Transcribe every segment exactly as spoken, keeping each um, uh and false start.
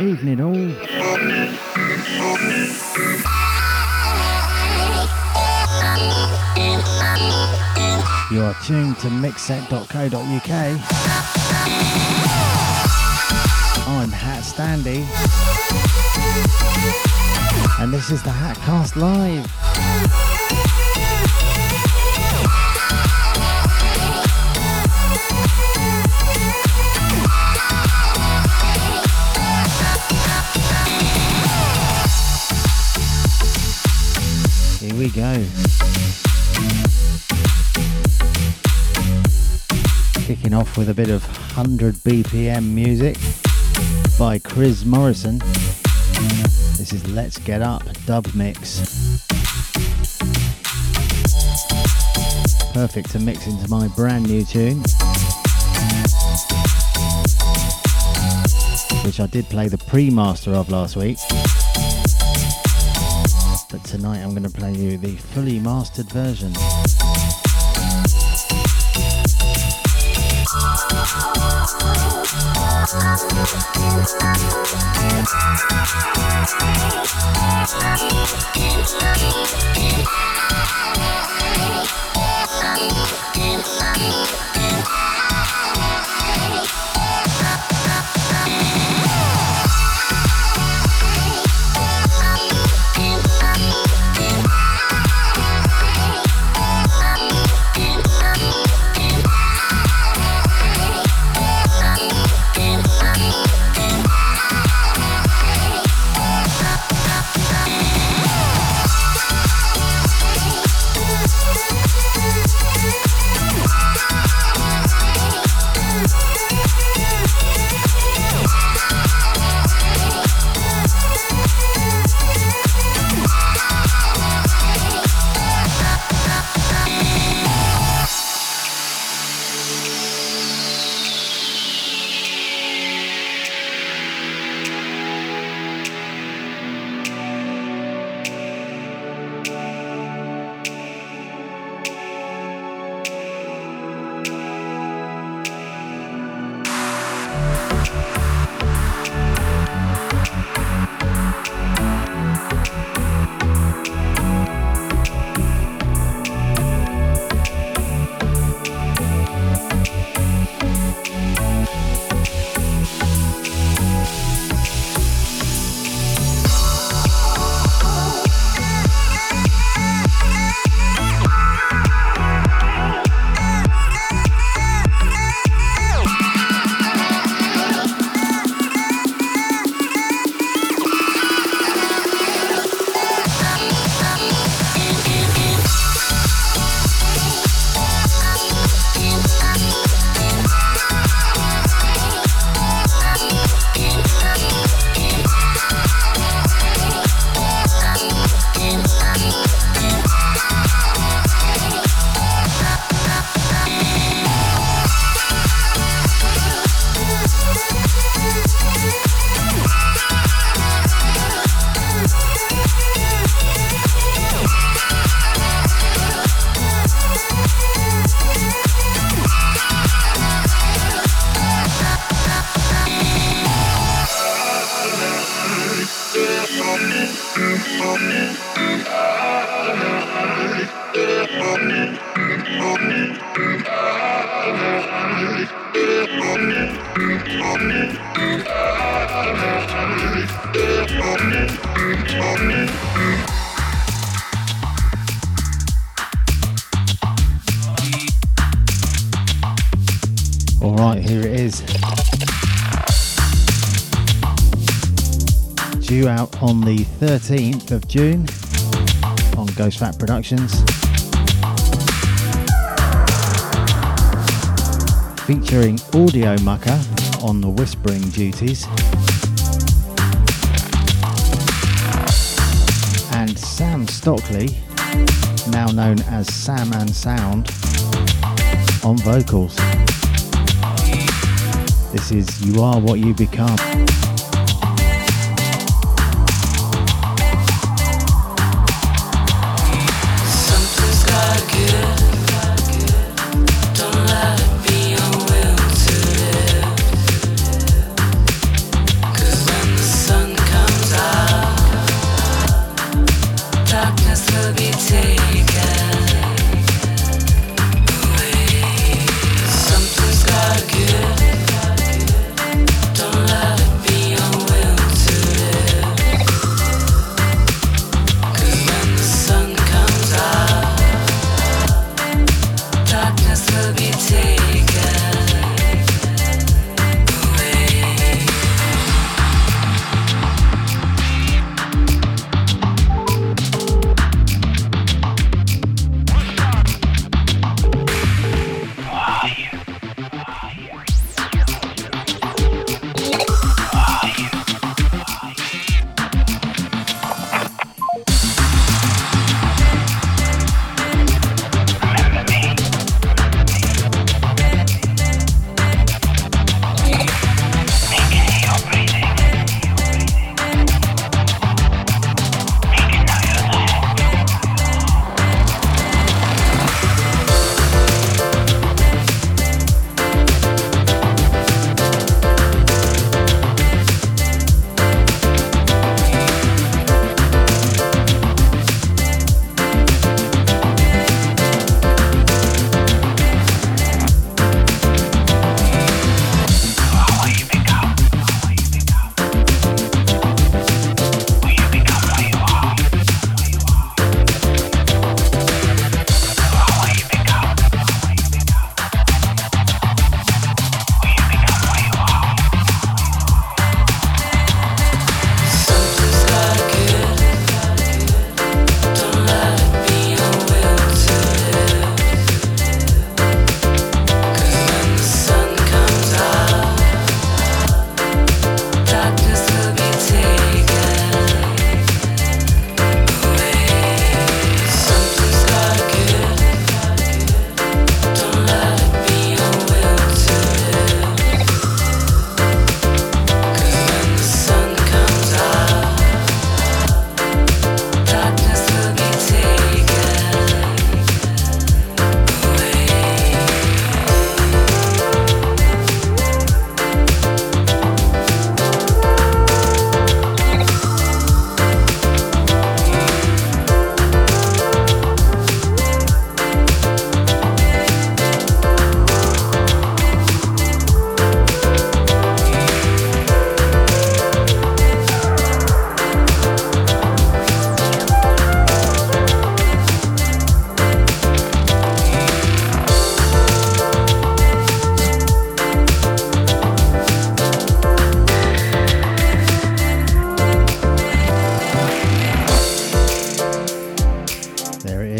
Evening all. You are tuned to mixset dot co dot U K. I'm Hat Standy, and this is the Hatcast Live. We go. Kicking off with a bit of one hundred B P M music by Chrizz Morisson. This is Let's Get Up, a dub mix. Perfect to mix into my brand new tune, which I did play the pre-master of last week. But tonight I'm going to play you the fully mastered version. On the thirteenth of June on Ghost Fat Productions, featuring Audiomucker on the whispering duties and Sam Stockley, now known as Sam and Sound, on vocals. This is You Are What You Become. Don't laugh.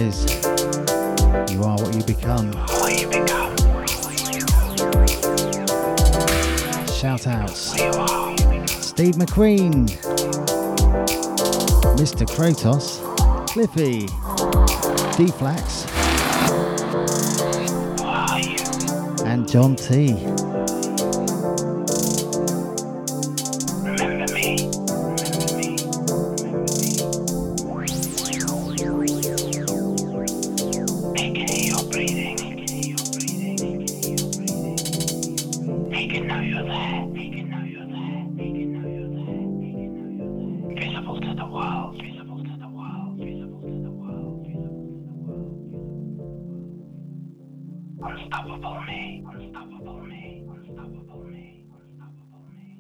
is you are what you become. Shout outs. Steve McQueen, Mister Kratos, Cliffy, D-Flax, and John T. Remember me. Remember me. Remember me. Take in your breathing. Take in your breathing. Take in know you're there. Take in know you're there. Take in know you're there. Take in know you're there. Visible to the world. Unstoppable me, unstoppable me, unstoppable me, unstoppable me.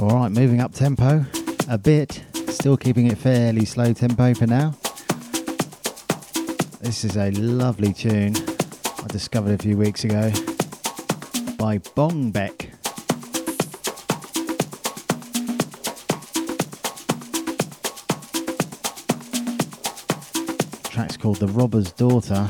All right, moving up tempo a bit, still keeping it fairly slow tempo for now. This is a lovely tune I discovered a few weeks ago by Bongbeck. Track's called The Robber's Daughter.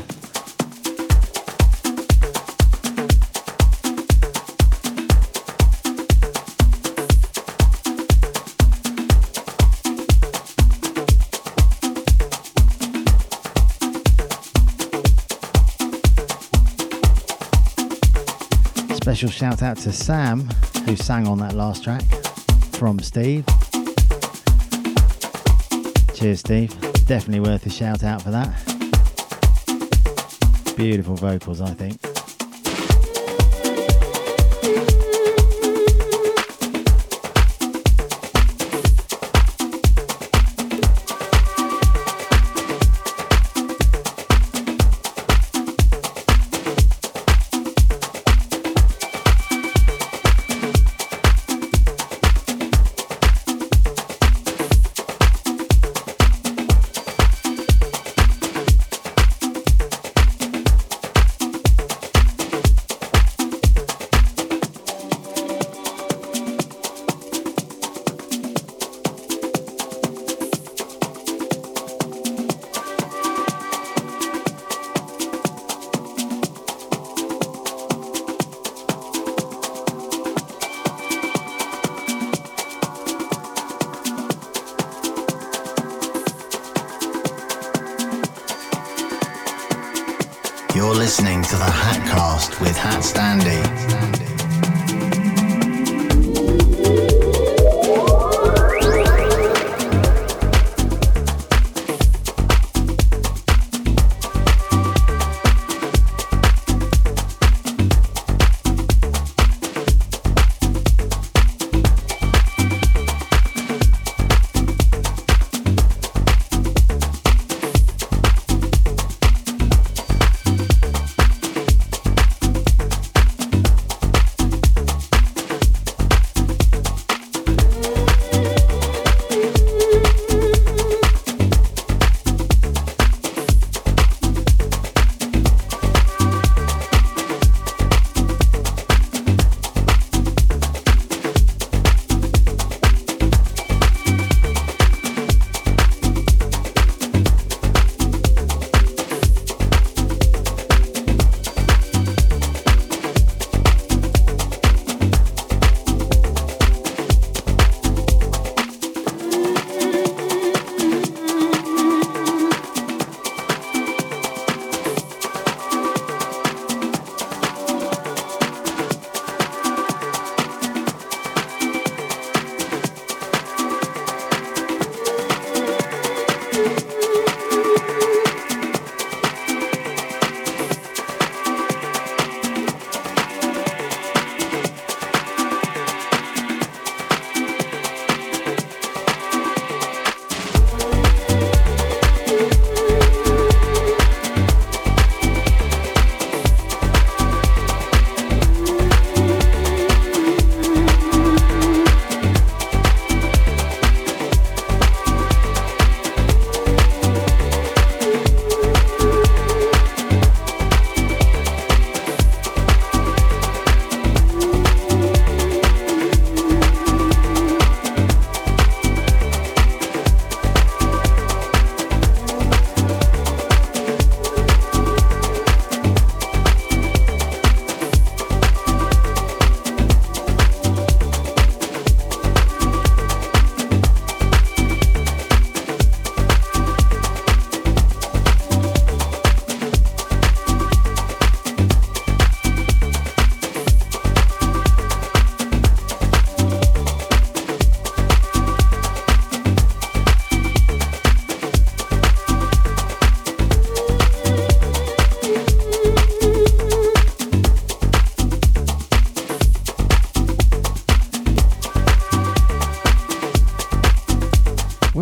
Special shout out to Sam, who sang on that last track from Steve. Cheers, Steve. Definitely worth a shout out for that. Beautiful vocals, I think. You're listening to the Hatcast with Hat Standy.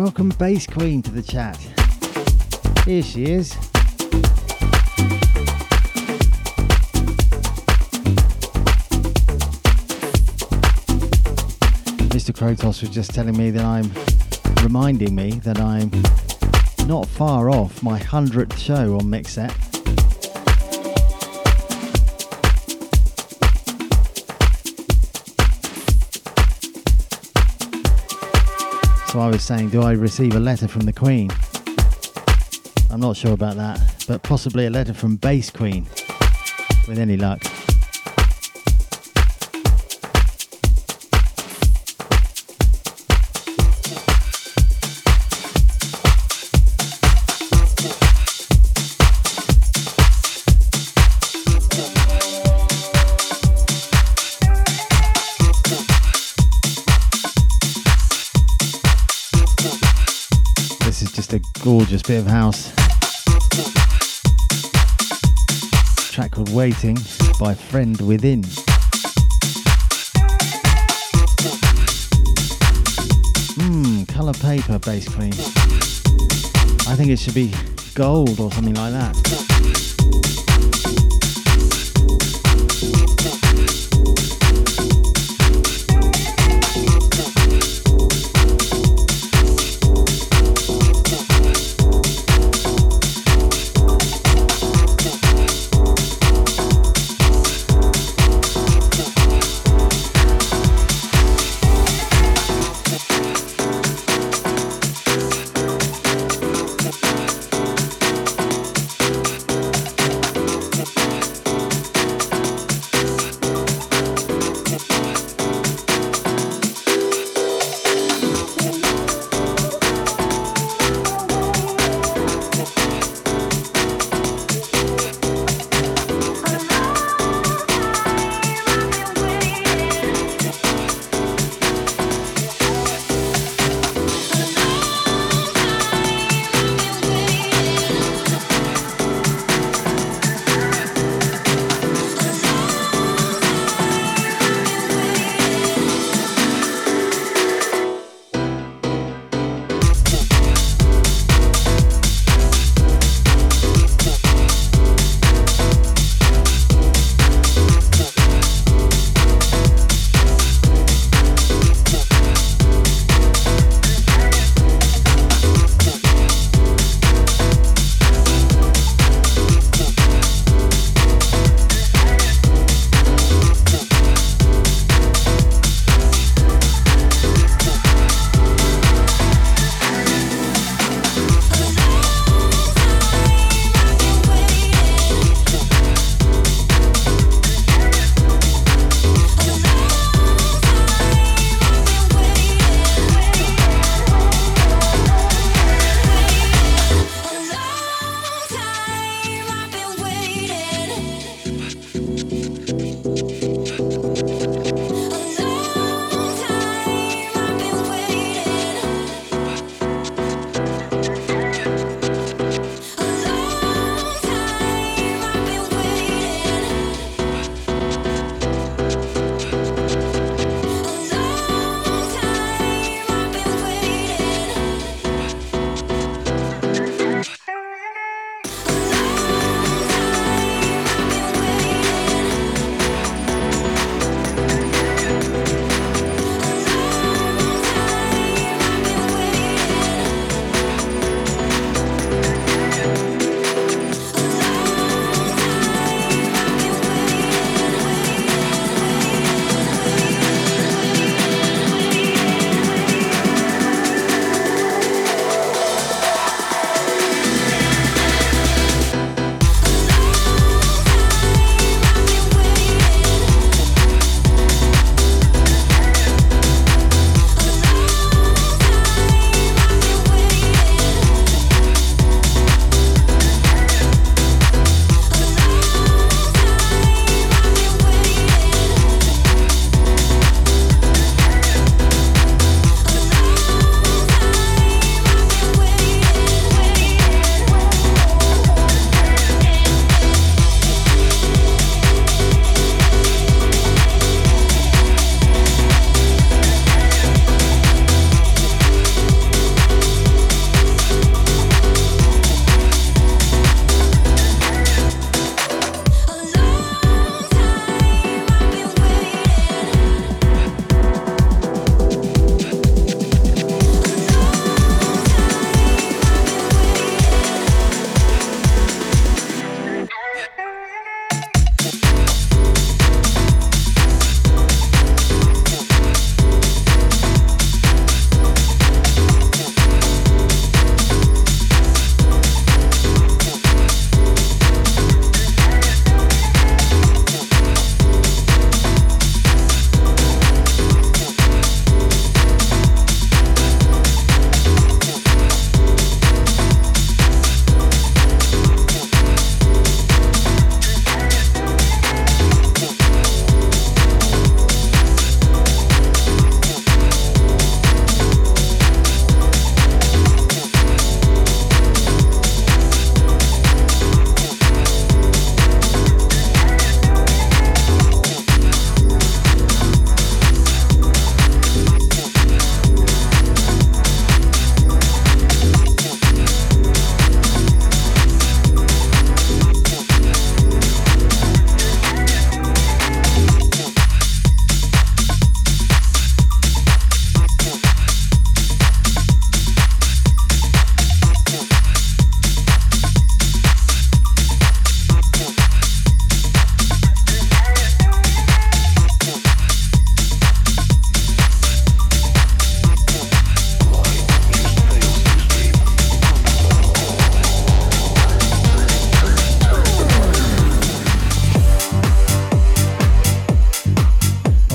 welcome Bass Queen to the chat. Here she is. Mister Kratos was just telling me that I'm, reminding me that I'm not far off my hundredth show on Mixset. So I was saying, do I receive a letter from the Queen? I'm not sure about that, but possibly a letter from Bass Queen, with any luck. Gorgeous bit of house. A track called Waiting by Friend Within. Mmm, colour paper, Bass Queen. I think it should be gold or something like that.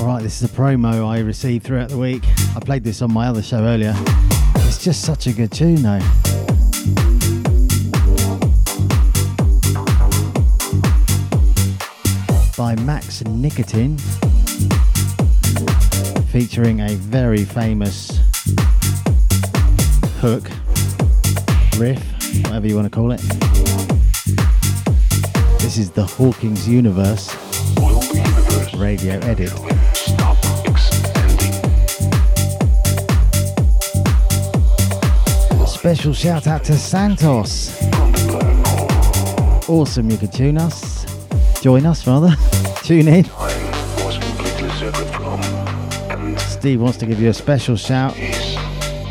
Alright, this is a promo I received throughout the week. I played this on my other show earlier. It's just such a good tune though. By Max Nikitin, featuring a very famous hook, riff, whatever you want to call it. This is the Hawking's Universe radio edit. Special shout out to Santos. Awesome, you could tune us, join us rather, tune in. Steve wants to give you a special shout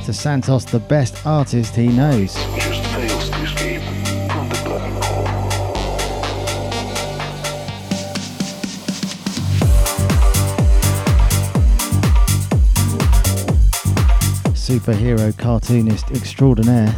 to Santos, the best artist he knows. Superhero cartoonist extraordinaire.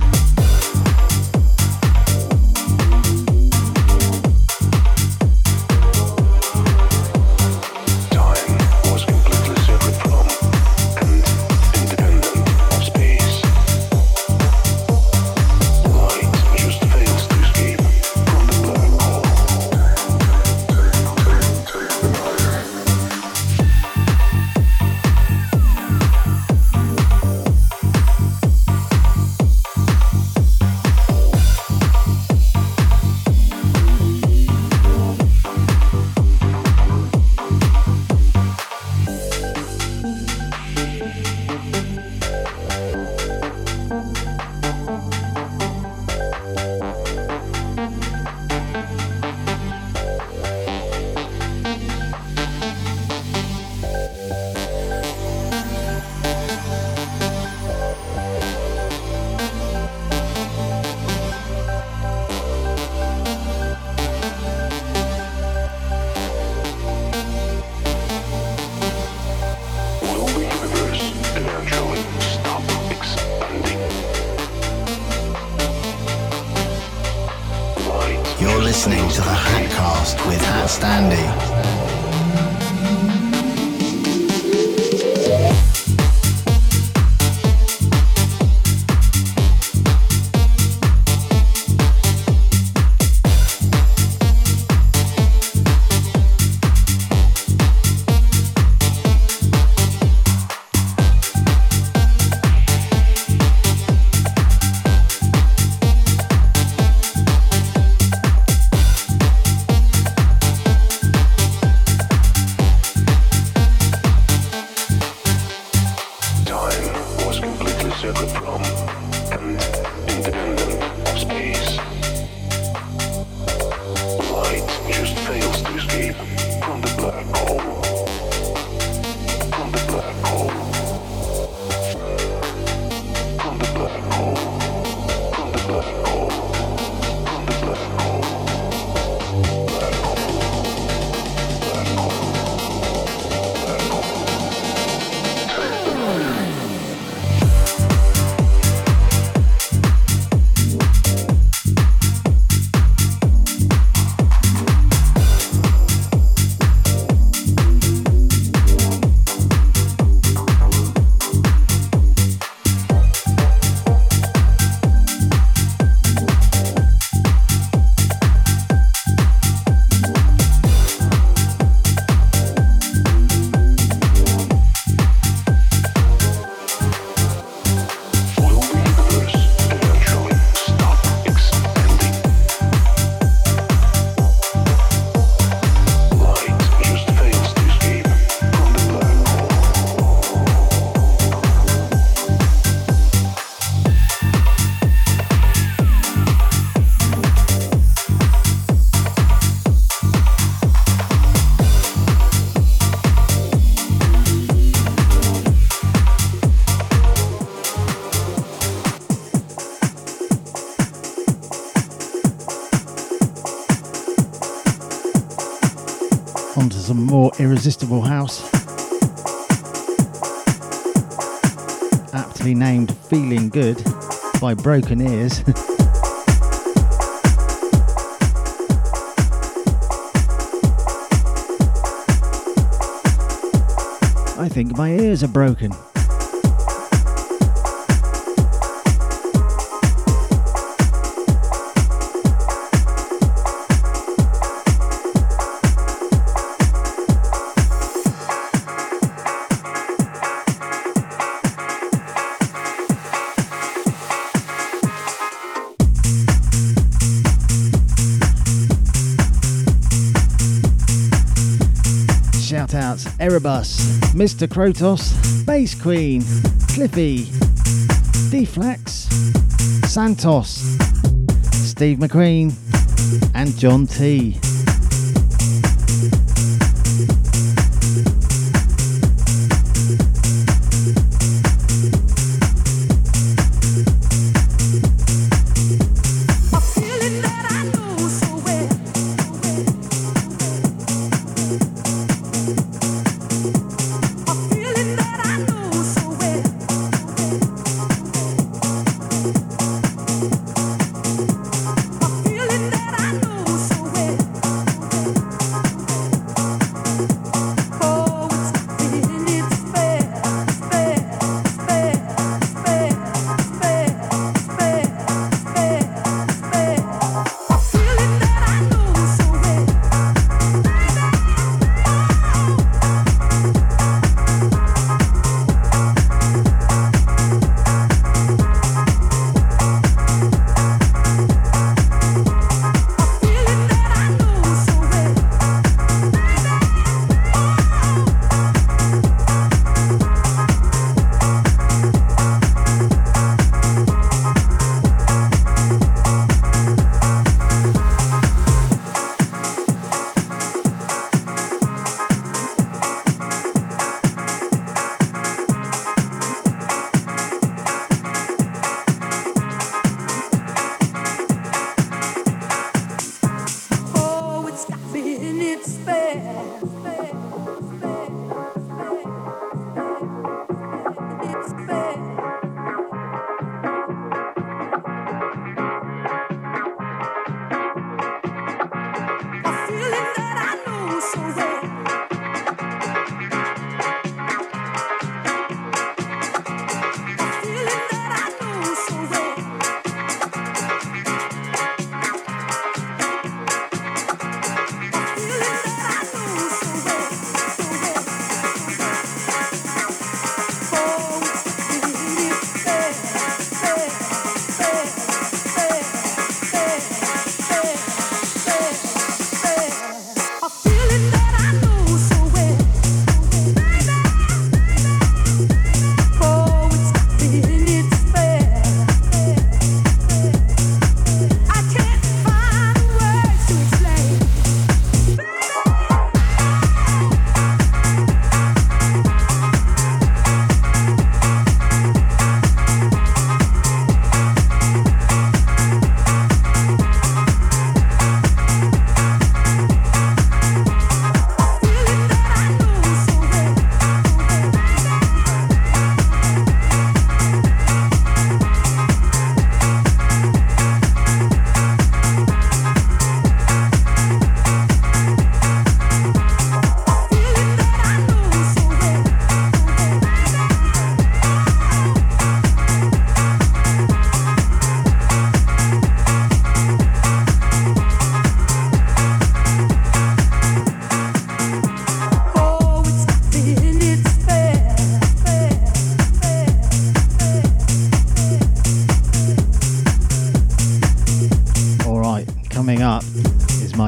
Irresistible house, aptly named Feeling Good by Brokenears. I think my ears are broken. Erebus, Mister Kratos, Bass Queen, Cliffy, D-Flax, Santos, Steve McQueen, and John T.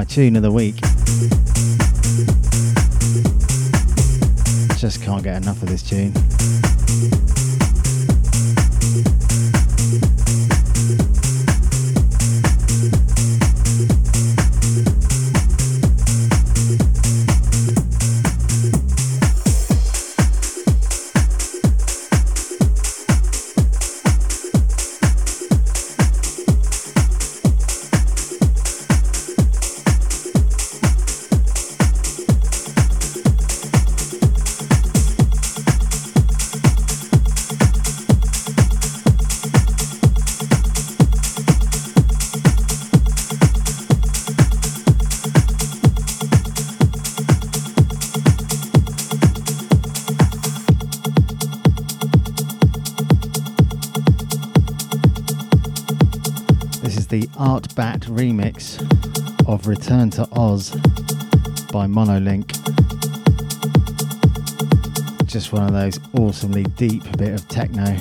Tune of the week. Just can't get enough of this tune. the Art Bat remix of Return to Oz by Monolink. Just one of those awesomely deep bit of techno.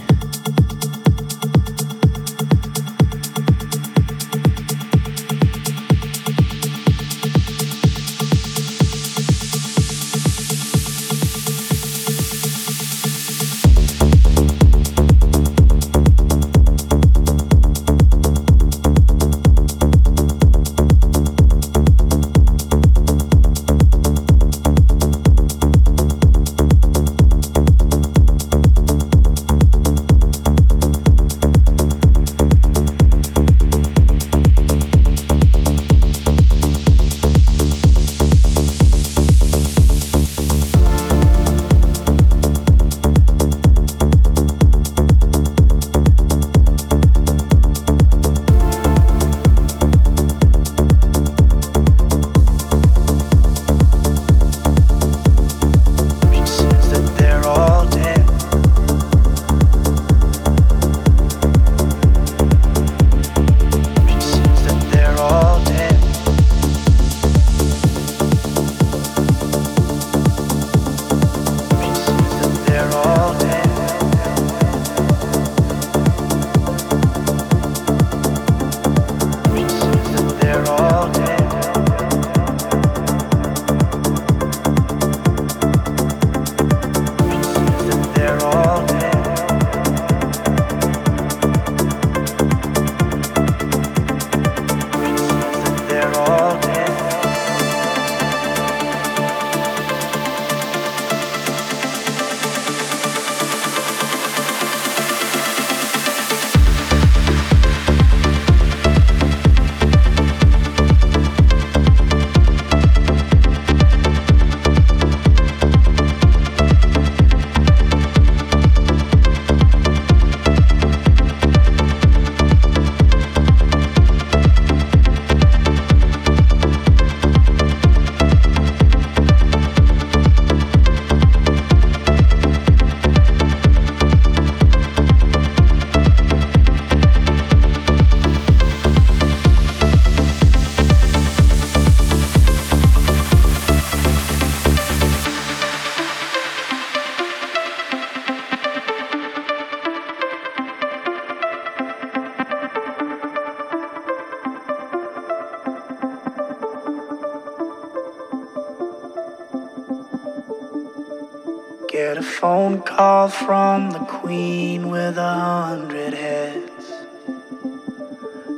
Phone call from the queen with a hundred heads.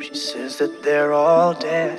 She says that they're all dead.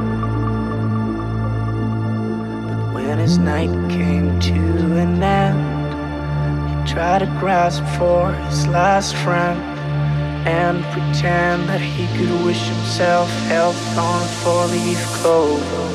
But when his night came to an end, he tried to grasp for his last friend and pretend that he could wish himself health on four-leaf clover.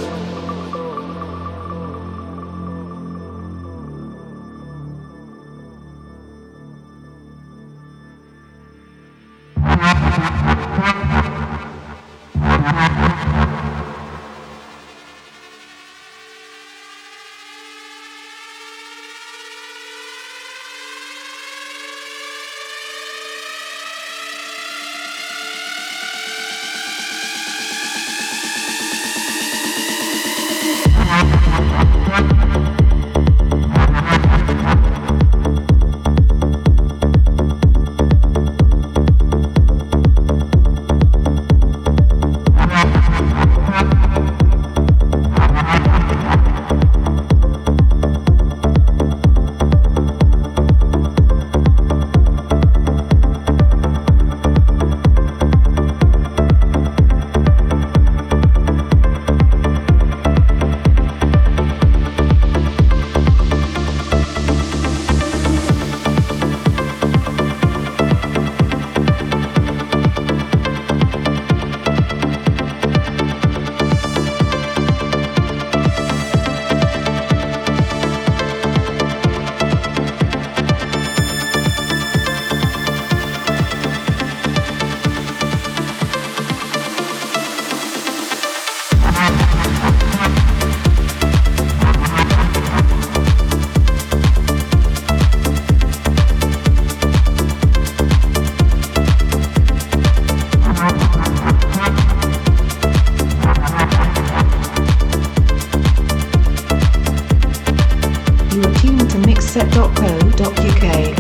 tuned to mixset dot co dot U K.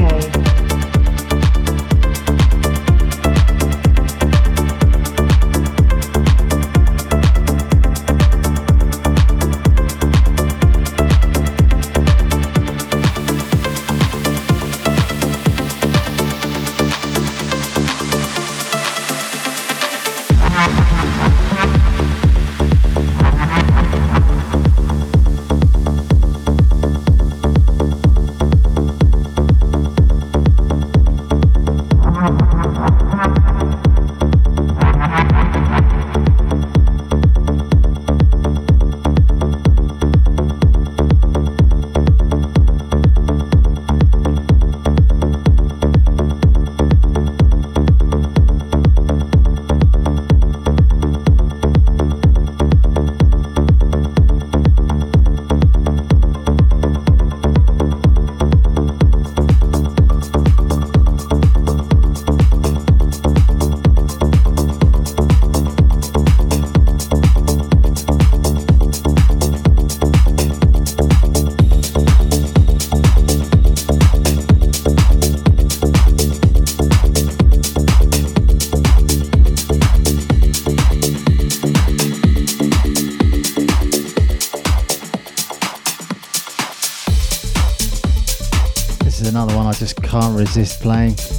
Can't resist playing. Special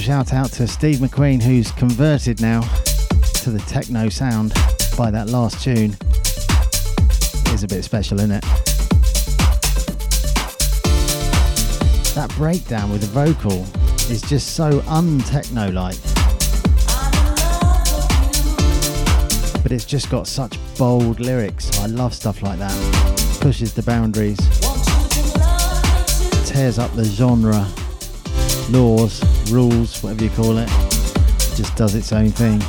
shout out to Steve McQueen, who's converted now to the techno sound by that last tune. It is a bit special, isn't it? That breakdown with the vocal is just so un-techno-like. But it's just got such bold lyrics. I love stuff like that. Pushes the boundaries. Tears up the genre, laws, rules, whatever you call it. It just does its own thing.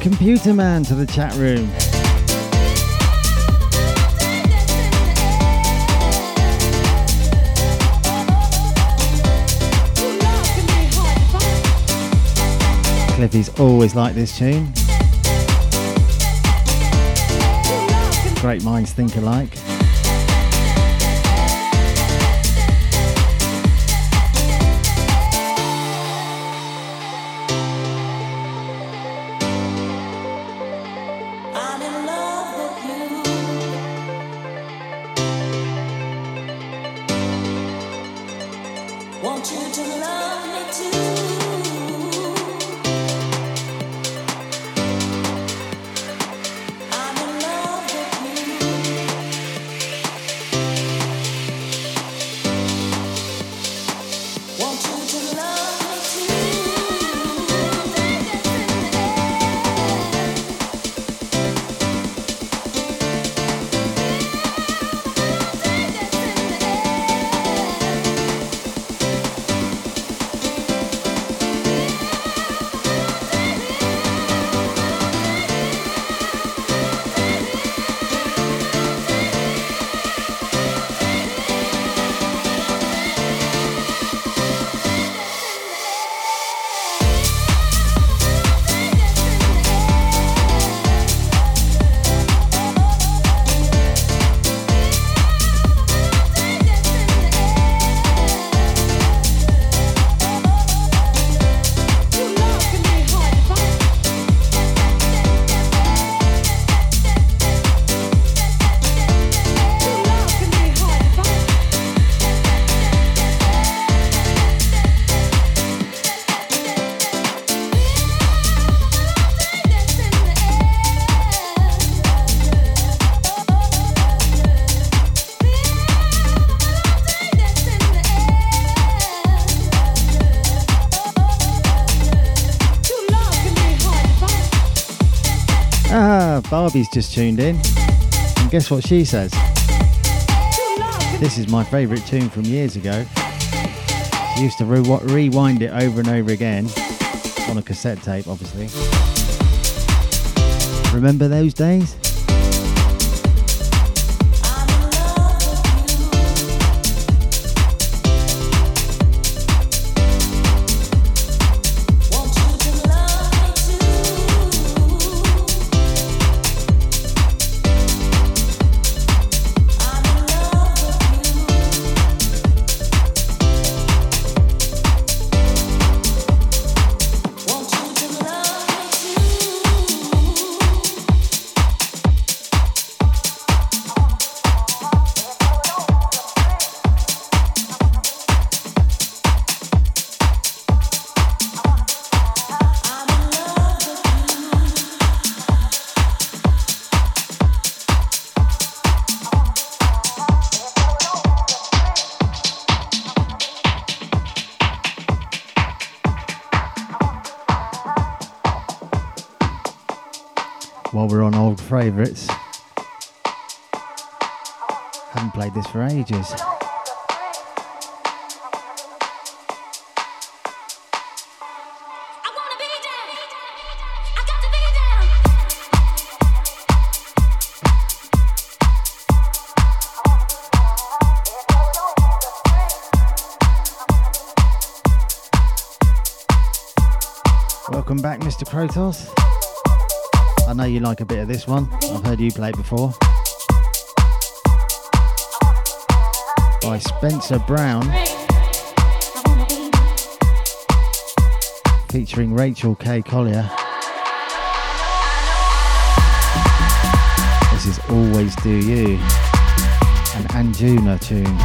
Computer man to the chat room. Cliffy's always liked this tune. Great minds think alike. Barbie's just tuned in, and guess what she says? This is my favourite tune from years ago. She used to re- rewind it over and over again, on a cassette tape, obviously. Remember those days? Favourites. Haven't played this for ages. Welcome back, Mister Kratos. I know you like a bit of this one. I've heard you play it before. By Spencer Brown. Featuring Rachel K. Collier. This is Always Do You. An Anjuna tune.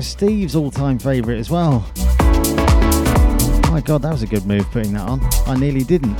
Steve's all-time favourite as well. Oh my god, that was a good move putting that on. I nearly didn't.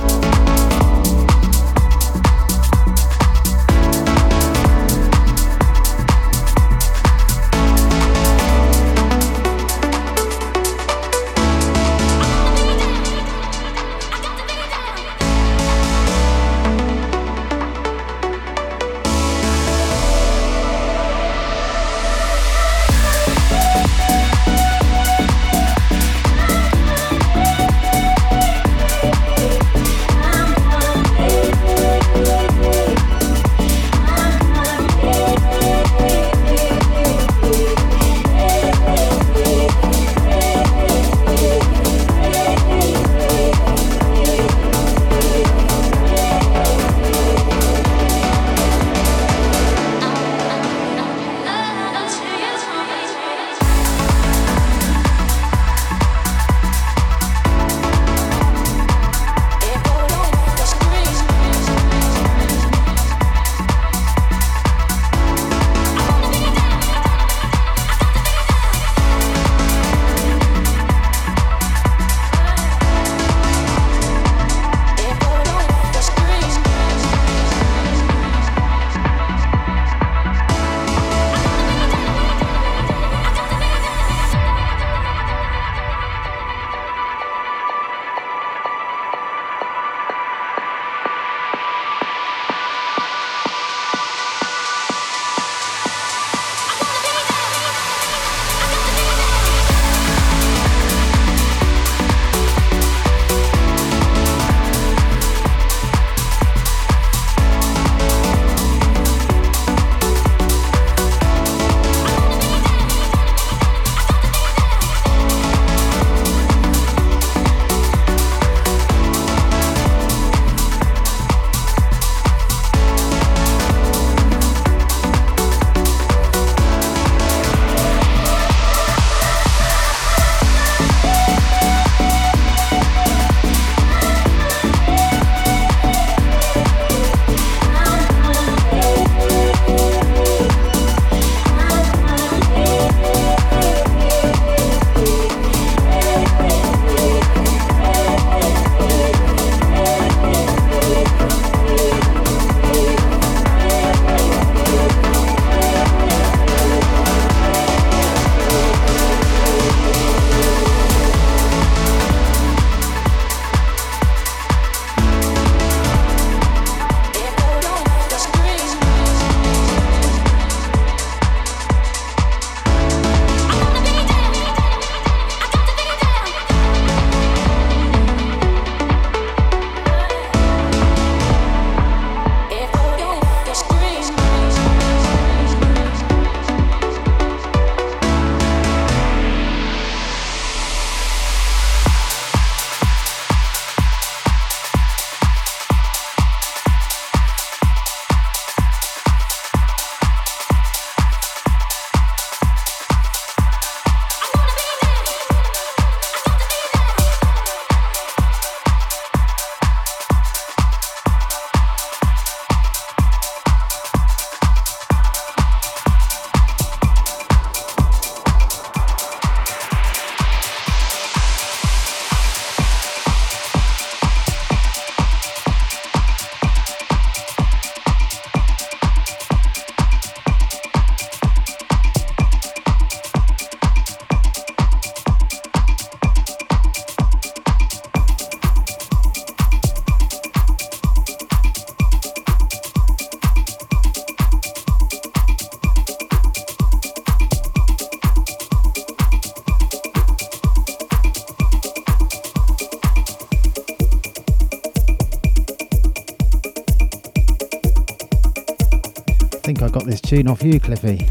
I got this tune off you, Cliffy.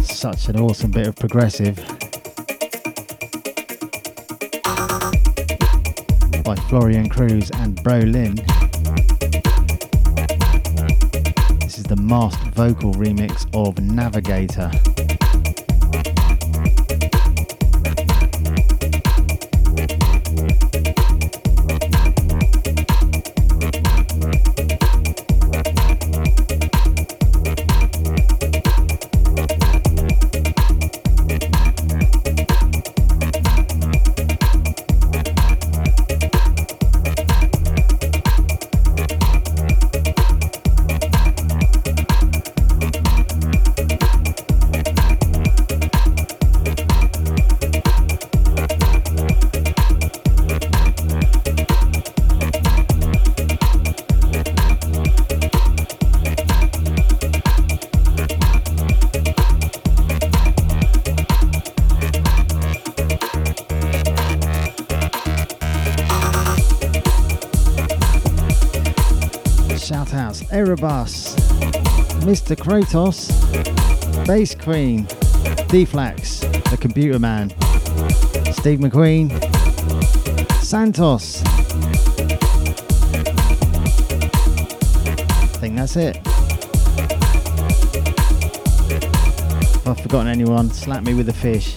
Such an awesome bit of progressive by Florian Kruse and Brolin. This is the masked vocal remix of Navigator. Erebus, Mister Kratos, Bass Queen, D-Flax, The Computer Man, Steve McQueen, Santos. I think that's it. If I've forgotten anyone, slap me with a fish.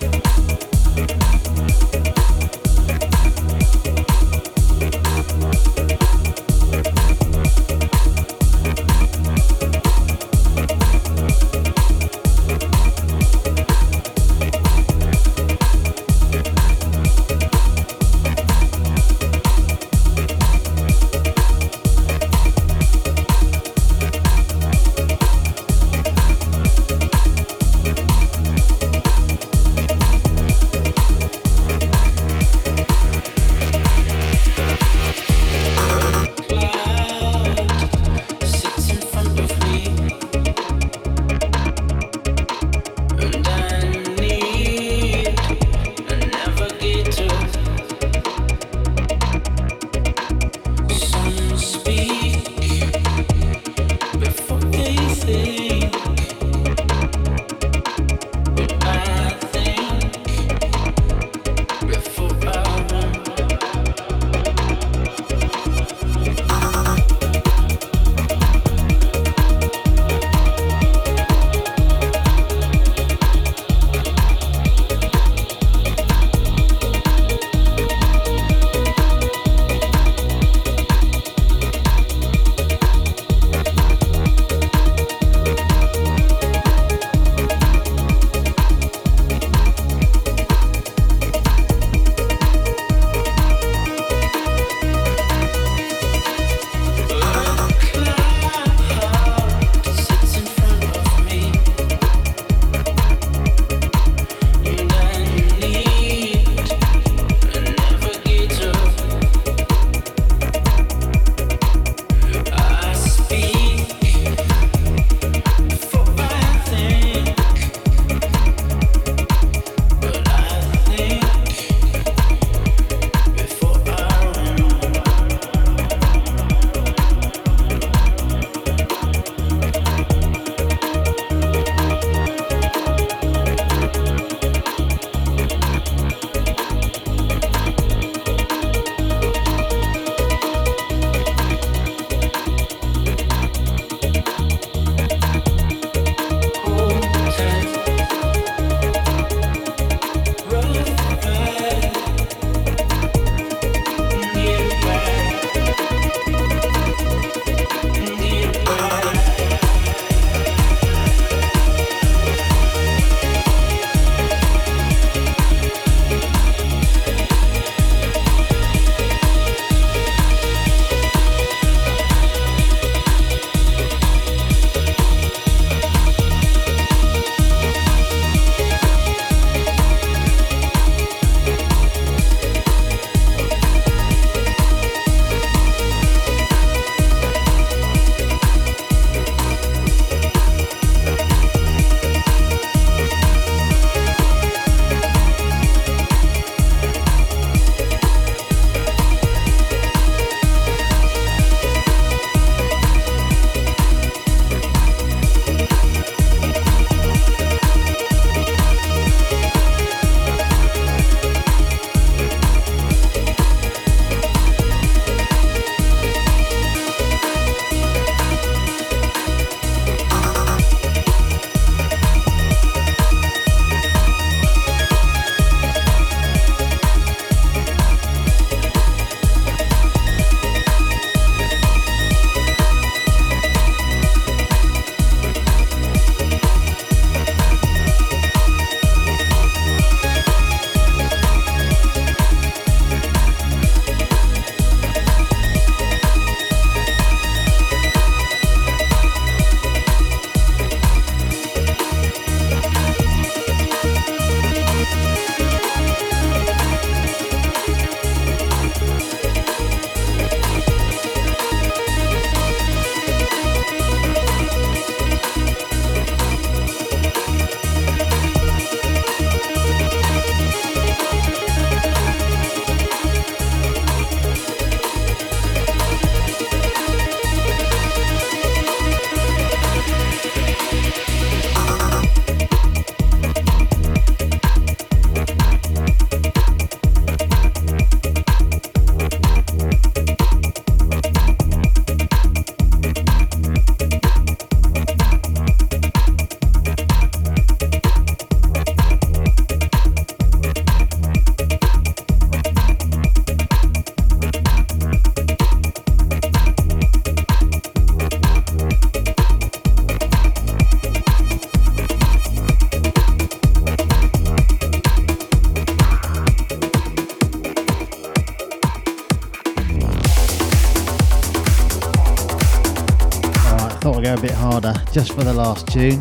a bit harder just for the last tune.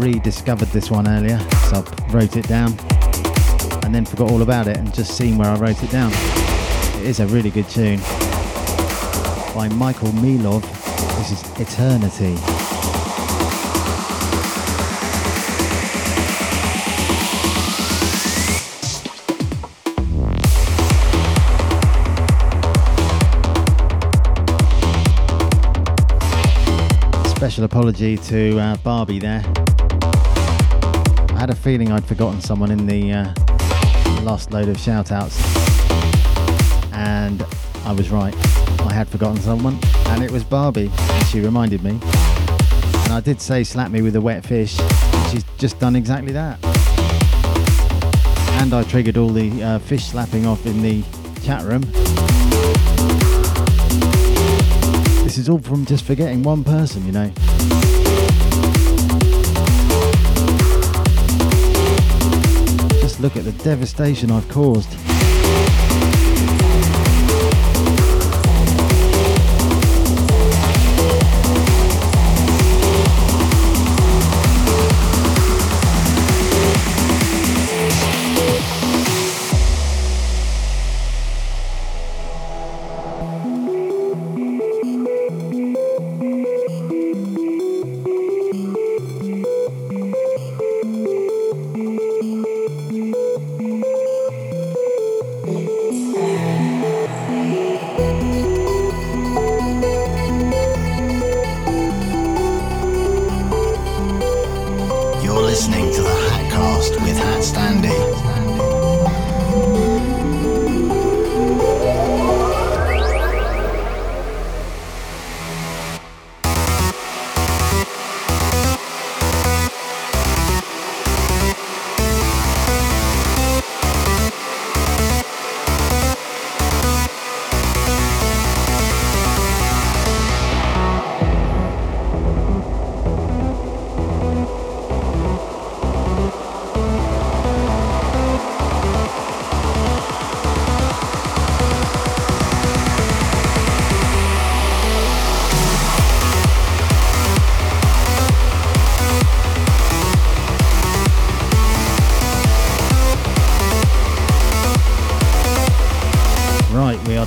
Rediscovered this one earlier, so I wrote it down and then forgot all about it and just seen where I wrote it down. It is a really good tune by Michael Milov. This is Eternity. Special apology to uh, Barbie there. I had a feeling I'd forgotten someone in the uh, last load of shout-outs, and I was right. I had forgotten someone, and it was Barbie, and she reminded me. And I did say slap me with a wet fish, and she's just done exactly that. And I triggered all the uh, fish slapping off in the chat room. This is all from just forgetting one person, you know. Just look at the devastation I've caused.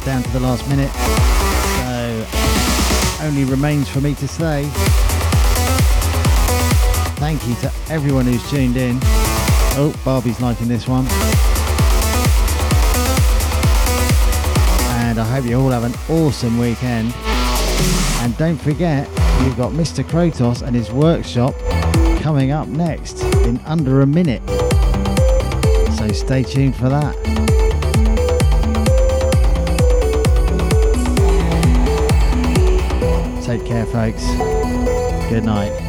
Down to the last minute, so only remains for me to say thank you to everyone who's tuned in. Oh, Barbie's liking this one, and I hope you all have an awesome weekend. And don't forget, you've got Mister Kratos and his workshop coming up next in under a minute, so stay tuned for that. Take care, folks. Good night.